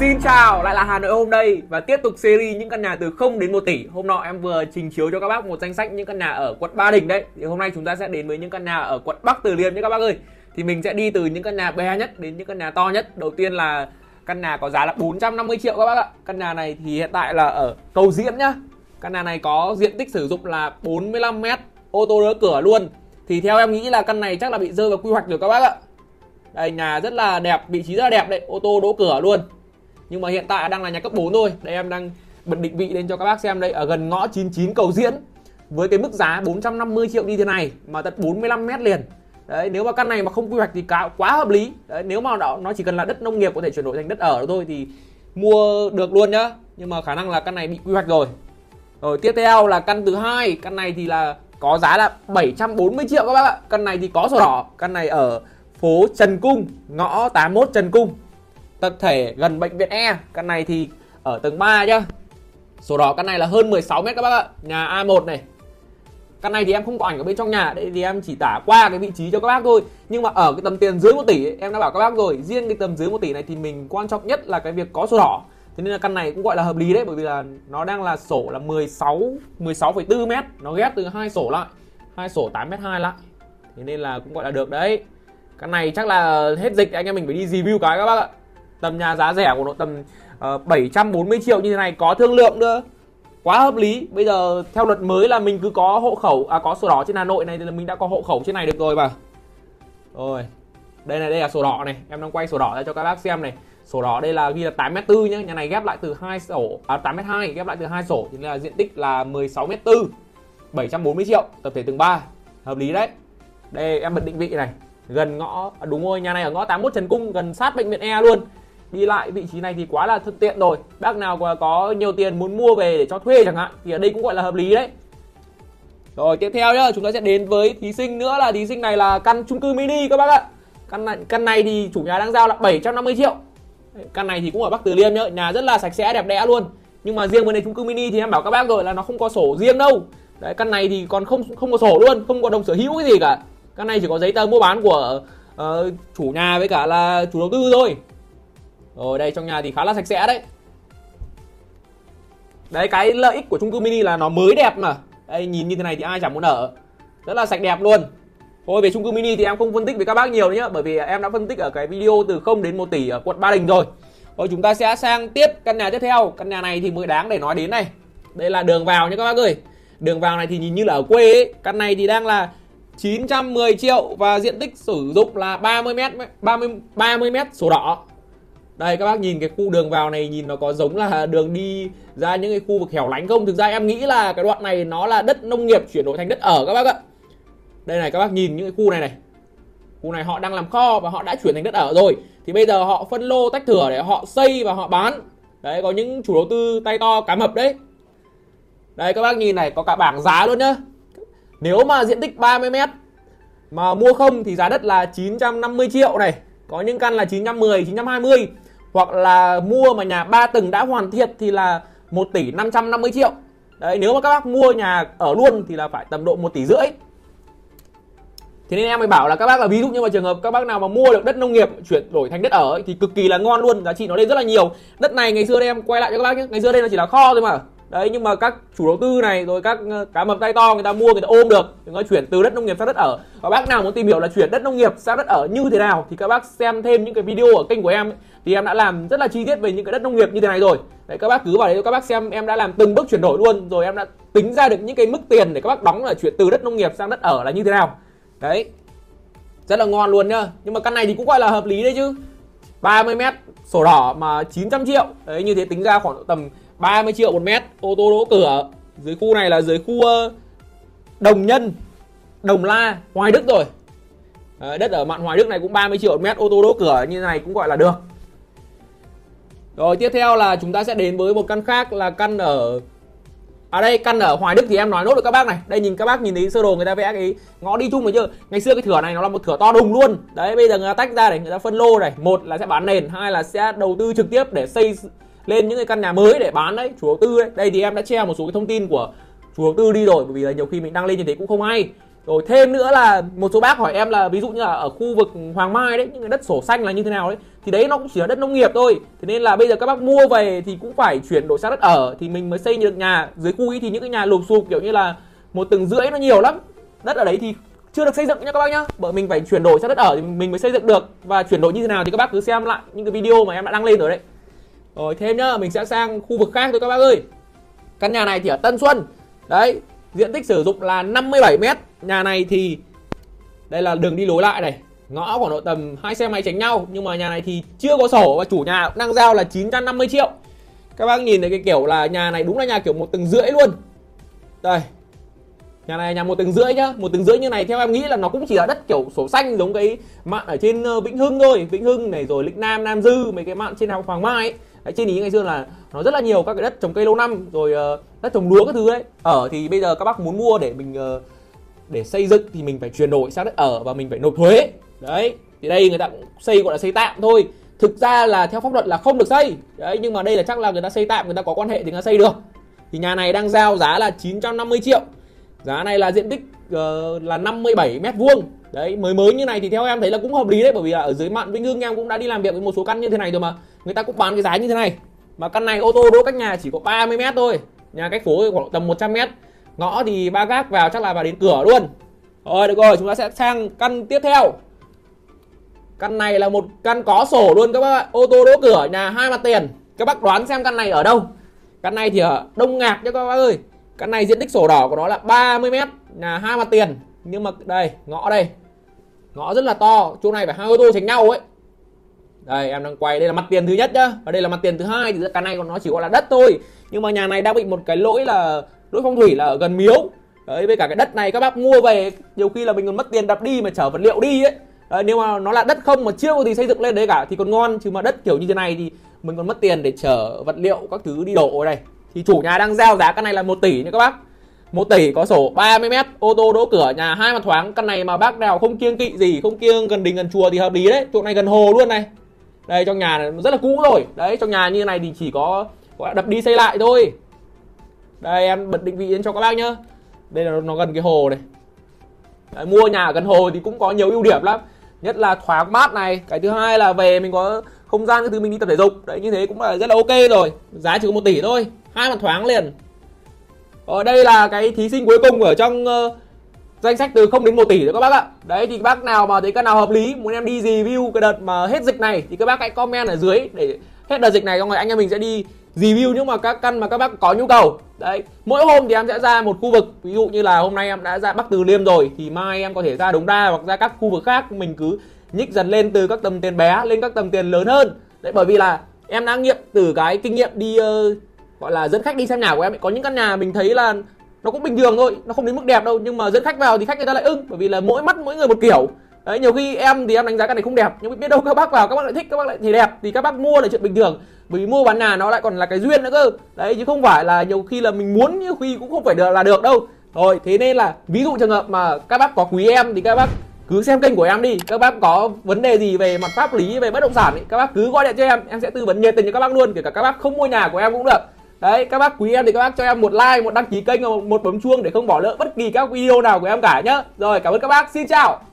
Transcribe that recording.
Xin chào, lại là Hà Nội hôm đây và tiếp tục series những căn nhà từ 0 đến 1 tỷ. Hôm nọ em vừa trình chiếu cho các bác một danh sách những căn nhà ở quận Ba Đình đấy. Thì hôm nay chúng ta sẽ đến với những căn nhà ở quận Bắc Từ Liêm nhé các bác ơi. Thì mình sẽ đi từ những căn nhà bé nhất đến những căn nhà to nhất. Đầu tiên là căn nhà có giá là 450 triệu các bác ạ. Căn nhà này thì hiện tại là ở Cầu Diễn nhá. Căn nhà này có diện tích sử dụng là 45 m, ô tô đỡ cửa luôn. Thì theo em nghĩ là căn này chắc là bị rơi vào quy hoạch rồi các bác ạ. Đây, nhà rất là đẹp, vị trí rất là đẹp đấy, ô tô đỗ cửa luôn. Nhưng mà hiện tại đang là nhà cấp 4 thôi. Đây em đang bật định vị lên cho các bác xem đây, ở gần ngõ 99 Cầu Diễn. Với cái mức giá 450 triệu như thế này mà tận 45 m liền. Đấy, nếu mà căn này mà không quy hoạch thì quá hợp lý. Đấy, nếu mà nó chỉ cần là đất nông nghiệp có thể chuyển đổi thành đất ở thôi thì mua được luôn nhá. Nhưng mà khả năng là căn này bị quy hoạch rồi. Rồi tiếp theo là căn thứ hai, căn này thì là có giá là 740 triệu các bác ạ. Căn này thì có sổ đỏ, căn này ở phố Trần Cung, ngõ 81 Trần Cung, tập thể gần bệnh viện E. Căn này thì ở tầng 3 nhá. Sổ đỏ căn này là hơn 16 m các bác ạ. Nhà A1 này. Căn này thì em không có ảnh ở bên trong nhà, đấy thì em chỉ tả qua cái vị trí cho các bác thôi. Nhưng mà ở cái tầm tiền dưới 1 tỷ ấy, em đã bảo các bác rồi, riêng cái tầm dưới 1 tỷ này thì mình quan trọng nhất là cái việc có sổ đỏ. Thế nên là căn này cũng gọi là hợp lý đấy, bởi vì là nó đang là sổ là 16,4 m, nó ghép từ hai sổ lại, hai sổ 8,2 m lại. Thế nên là cũng gọi là được đấy. Căn này chắc là hết dịch anh em mình phải đi review cái các bác ạ. Tầm nhà giá rẻ của nó tầm 740 triệu như thế này có thương lượng nữa, quá hợp lý. Bây giờ theo luật mới là mình cứ có hộ khẩu, có sổ đỏ trên Hà Nội này thì là mình đã có hộ khẩu trên này được rồi mà. Rồi đây này, đây là sổ đỏ này, em đang quay sổ đỏ ra cho các bác xem này. Sổ đỏ đây là ghi là 8,4 m nhé, nhà này ghép lại từ hai sổ, 8,2 m ghép lại từ hai sổ thì là diện tích là 16,4 m, 740 triệu, tập thể tầng 3, hợp lý đấy. Đây em bật định vị này, gần ngõ, đúng rồi, nhà này ở ngõ 81 Trần Cung, gần sát bệnh viện E luôn. Đi lại vị trí này thì quá là thuận tiện rồi. Bác nào có nhiều tiền muốn mua về để cho thuê chẳng hạn thì ở đây cũng gọi là hợp lý đấy. Rồi tiếp theo nhá, chúng ta sẽ đến với thí sinh nữa, là thí sinh này là căn chung cư mini các bác ạ. Căn này thì chủ nhà đang giao là 750 triệu. Căn này thì cũng ở Bắc Từ Liêm nhá, nhà rất là sạch sẽ đẹp đẽ luôn. Nhưng mà riêng vấn đề chung cư mini thì em bảo các bác rồi là nó không có sổ riêng đâu. Đấy, căn này thì còn không có sổ luôn, không có đồng sở hữu cái gì cả. Căn này chỉ có giấy tờ mua bán của chủ nhà với cả là chủ đầu tư thôi. Rồi đây, trong nhà thì khá là sạch sẽ đấy. Đấy, cái lợi ích của chung cư mini là nó mới đẹp mà. Đây, nhìn như thế này thì ai chẳng muốn ở. Rất là sạch đẹp luôn. Thôi về chung cư mini thì em không phân tích với các bác nhiều nữa nhá, bởi vì em đã phân tích ở cái video từ 0 đến 1 tỷ ở quận Ba Đình rồi. Rồi chúng ta sẽ sang tiếp căn nhà tiếp theo. Căn nhà này thì mới đáng để nói đến này. Đây là đường vào nhé các bác ơi. Đường vào này thì nhìn như là ở quê ấy. Căn này thì đang là 910 triệu và diện tích sử dụng là 30 m, sổ đỏ. Đây các bác nhìn cái khu đường vào này, nhìn nó có giống là đường đi ra những cái khu vực hẻo lánh không? Thực ra em nghĩ là cái đoạn này nó là đất nông nghiệp chuyển đổi thành đất ở các bác ạ. Đây này, các bác nhìn những cái khu này này. Khu này họ đang làm kho và họ đã chuyển thành đất ở rồi. Thì bây giờ họ phân lô tách thửa để họ xây và họ bán. Đấy, có những chủ đầu tư tay to cá mập đấy. Đây các bác nhìn này, có cả bảng giá luôn nhá. Nếu mà diện tích 30 m mà mua không thì giá đất là 950 triệu này. Có những căn là 910, 920. Hoặc là mua mà nhà 3 tầng đã hoàn thiện thì là 1 tỷ 550 triệu. Đấy, nếu mà các bác mua nhà ở luôn thì là phải tầm độ 1 tỷ rưỡi. Thế nên em mới bảo là các bác là ví dụ như mà trường hợp các bác nào mà mua được đất nông nghiệp chuyển đổi thành đất ở ấy, thì cực kỳ là ngon luôn, giá trị nó lên rất là nhiều. Đất này ngày xưa đây em quay lại cho các bác nhé, ngày xưa đây nó chỉ là kho thôi mà. Đấy, nhưng mà các chủ đầu tư này rồi các cá mập tay to người ta mua, người ta ôm được, người ta chuyển từ đất nông nghiệp sang đất ở. Và bác nào muốn tìm hiểu là chuyển đất nông nghiệp sang đất ở như thế nào thì các bác xem thêm những cái video ở kênh của em ấy. Thì em đã làm rất là chi tiết về những cái đất nông nghiệp như thế này rồi. Đấy, các bác cứ vào đấy các bác xem, em đã làm từng bước chuyển đổi luôn. Rồi em đã tính ra được những cái mức tiền để các bác đóng là chuyển từ đất nông nghiệp sang đất ở là như thế nào. Đấy, rất là ngon luôn nhá. Nhưng mà căn này thì cũng gọi là hợp lý đấy chứ, 30 m, sổ đỏ mà 900 triệu. Đấy, như thế tính ra khoảng tầm 30 triệu 1 m, ô tô đỗ cửa. Dưới khu này là dưới khu Đồng Nhân, Đồng La, Hoài Đức rồi. Đấy, đất ở mạn Hoài Đức này cũng 30 triệu 1 m, ô tô đỗ cửa như này cũng gọi là được. Rồi tiếp theo là chúng ta sẽ đến với một căn khác là căn ở đây, căn ở Hoài Đức thì em nói nốt được các bác này. Đây nhìn các bác nhìn thấy sơ đồ người ta vẽ cái ngõ đi chung rồi chứ. Ngày xưa cái thửa này nó là một thửa to đùng luôn. Đấy, bây giờ người ta tách ra để người ta phân lô này, một là sẽ bán nền, hai là sẽ đầu tư trực tiếp để xây lên những cái căn nhà mới để bán đấy, chủ đầu tư đấy. Đây thì em đã share một số cái thông tin của chủ đầu tư đi rồi, bởi vì là nhiều khi mình đăng lên như thế cũng không hay. Rồi thêm nữa là một số bác hỏi em là ví dụ như là ở khu vực Hoàng Mai đấy, những cái đất sổ xanh là như thế nào đấy, thì đấy nó cũng chỉ là đất nông nghiệp thôi. Thế nên là bây giờ các bác mua về thì cũng phải chuyển đổi sang đất ở thì mình mới xây được nhà. Dưới khu ấy thì những cái nhà lụp xụp kiểu như là 1,5 tầng nó nhiều lắm. Đất ở đấy thì chưa được xây dựng nha các bác nhá. Bởi mình phải chuyển đổi sang đất ở thì mình mới xây dựng được. Và chuyển đổi như thế nào thì các bác cứ xem lại những cái video mà em đã đăng lên rồi đấy. Rồi thêm nhá, mình sẽ sang khu vực khác thôi các bác ơi. Căn nhà này thì ở Tân Xuân. Đấy, diện tích sử dụng là 57 m. Nhà này thì đây là đường đi lối lại này, ngõ khoảng độ tầm 2 xe máy tránh nhau, nhưng mà nhà này thì chưa có sổ và chủ nhà cũng đang giao là 950 triệu. Các bác nhìn thấy cái kiểu là nhà này đúng là nhà kiểu 1,5 tầng luôn. Đây, nhà này nhà 1,5 tầng nhá. 1,5 tầng như này theo em nghĩ là nó cũng chỉ là đất kiểu sổ xanh giống cái mạn ở trên Vĩnh Hưng thôi, Vĩnh Hưng này rồi Lĩnh Nam, Nam Dư, mấy cái mạn trên Hoàng Mai ấy. Đấy, trên ý ngày xưa là nó rất là nhiều các cái đất trồng cây lâu năm, rồi đất trồng lúa các thứ đấy. Ở thì bây giờ các bác muốn mua để mình để xây dựng thì mình phải chuyển đổi sang đất ở và mình phải nộp thuế. Đấy, thì đây người ta cũng xây gọi là xây tạm thôi. Thực ra là theo pháp luật là không được xây. Đấy, nhưng mà đây là chắc là người ta xây tạm, người ta có quan hệ thì người ta xây được. Thì nhà này đang giao giá là 950 triệu. Giá này là diện tích là 57 m². Đấy, mới như này thì theo em thấy là cũng hợp lý đấy, bởi vì là ở dưới mạn Vĩnh Hưng em cũng đã đi làm việc với một số căn như thế này rồi mà người ta cũng bán cái giá như thế này. Mà căn này ô tô đỗ cách nhà chỉ có 30 m thôi, nhà cách phố khoảng tầm 100 m, ngõ thì 3 gác vào chắc là vào đến cửa luôn. Rồi được rồi, chúng ta sẽ sang căn tiếp theo. Căn này là một căn có sổ luôn các bác ạ, ô tô đỗ cửa, nhà 2 mặt tiền. Các bác đoán xem căn này ở đâu? Căn này thì ở Đông Ngạc nhé các bác ơi. Căn này diện tích sổ đỏ của nó là 30 m, nhà 2 mặt tiền. Nhưng mà đây, ngõ rất là to, chỗ này phải 2 ô tô tránh nhau ấy. Đây em đang quay, đây là mặt tiền thứ nhất nhá, và đây là mặt tiền thứ hai. Thì căn này nó chỉ gọi là đất thôi, nhưng mà nhà này đang bị một cái lỗi là lỗi phong thủy là ở gần miếu. Đấy, với cả cái đất này các bác mua về nhiều khi là mình còn mất tiền đập đi mà chở vật liệu đi ấy. Đấy, nếu mà nó là đất không mà chưa thì xây dựng lên đấy cả thì còn ngon, chứ mà đất kiểu như thế này thì mình còn mất tiền để chở vật liệu các thứ đi đổ. Ở đây thì chủ nhà đang giao giá căn này là 1 tỷ nha các bác. 1 tỷ, có sổ, 30 m, ô tô đỗ cửa, nhà 2 mặt thoáng. Căn này mà bác nào không kiêng kỵ gì, không kiêng gần đình gần chùa thì hợp lý đấy. Chỗ này gần hồ luôn này. Đây, trong nhà này rất là cũ rồi. Đấy, trong nhà như này thì chỉ có đập đi xây lại thôi. Đây em bật định vị lên cho các bác nhá. Đây là nó gần cái hồ này. Đấy, mua nhà ở gần hồ thì cũng có nhiều ưu điểm lắm. Nhất là thoáng mát này, cái thứ hai là về mình có không gian cái thứ mình đi tập thể dục. Đấy, như thế cũng là rất là ok rồi. Giá chỉ có 1 tỷ thôi, 2 mặt thoáng liền. Ở đây là cái thí sinh cuối cùng ở trong danh sách từ 0 đến 1 tỷ nữa các bác ạ. Đấy thì bác nào mà thấy căn nào hợp lý, muốn em đi review cái đợt mà hết dịch này thì các bác hãy comment ở dưới, để hết đợt dịch này xong rồi anh em mình sẽ đi review những mà các căn mà các bác có nhu cầu. Đấy, mỗi hôm thì em sẽ ra một khu vực, ví dụ như là hôm nay em đã ra Bắc Từ Liêm rồi thì mai em có thể ra Đống Đa hoặc ra các khu vực khác. Mình cứ nhích dần lên từ các tầm tiền bé lên các tầm tiền lớn hơn. Đấy, bởi vì là em đã nghiệm từ cái kinh nghiệm đi gọi là dẫn khách đi xem nhà của em ấy. Có những căn nhà mình thấy là nó cũng bình thường thôi, nó không đến mức đẹp đâu, nhưng mà dẫn khách vào thì khách người ta lại ưng, bởi vì là mỗi mắt mỗi người một kiểu. Đấy, nhiều khi em thì em đánh giá căn này không đẹp, nhưng biết đâu các bác vào các bác lại thích, các bác lại thì đẹp, thì các bác mua là chuyện bình thường, bởi vì mua bán nhà nó lại còn là cái duyên nữa cơ. Đấy, chứ không phải là nhiều khi là mình muốn, nhiều khi cũng không phải là được đâu. Rồi, thế nên là ví dụ trường hợp mà các bác có quý em thì các bác cứ xem kênh của em đi. Các bác có vấn đề gì về mặt pháp lý, về bất động sản ấy, các bác cứ gọi điện cho em sẽ tư vấn nhiệt tình cho các bác luôn, kể cả các bác không mua nhà của em cũng được. Đấy, các bác quý em thì các bác cho em 1 like, 1 đăng ký kênh và 1 bấm chuông để không bỏ lỡ bất kỳ các video nào của em cả nhá. Rồi, cảm ơn các bác, xin chào.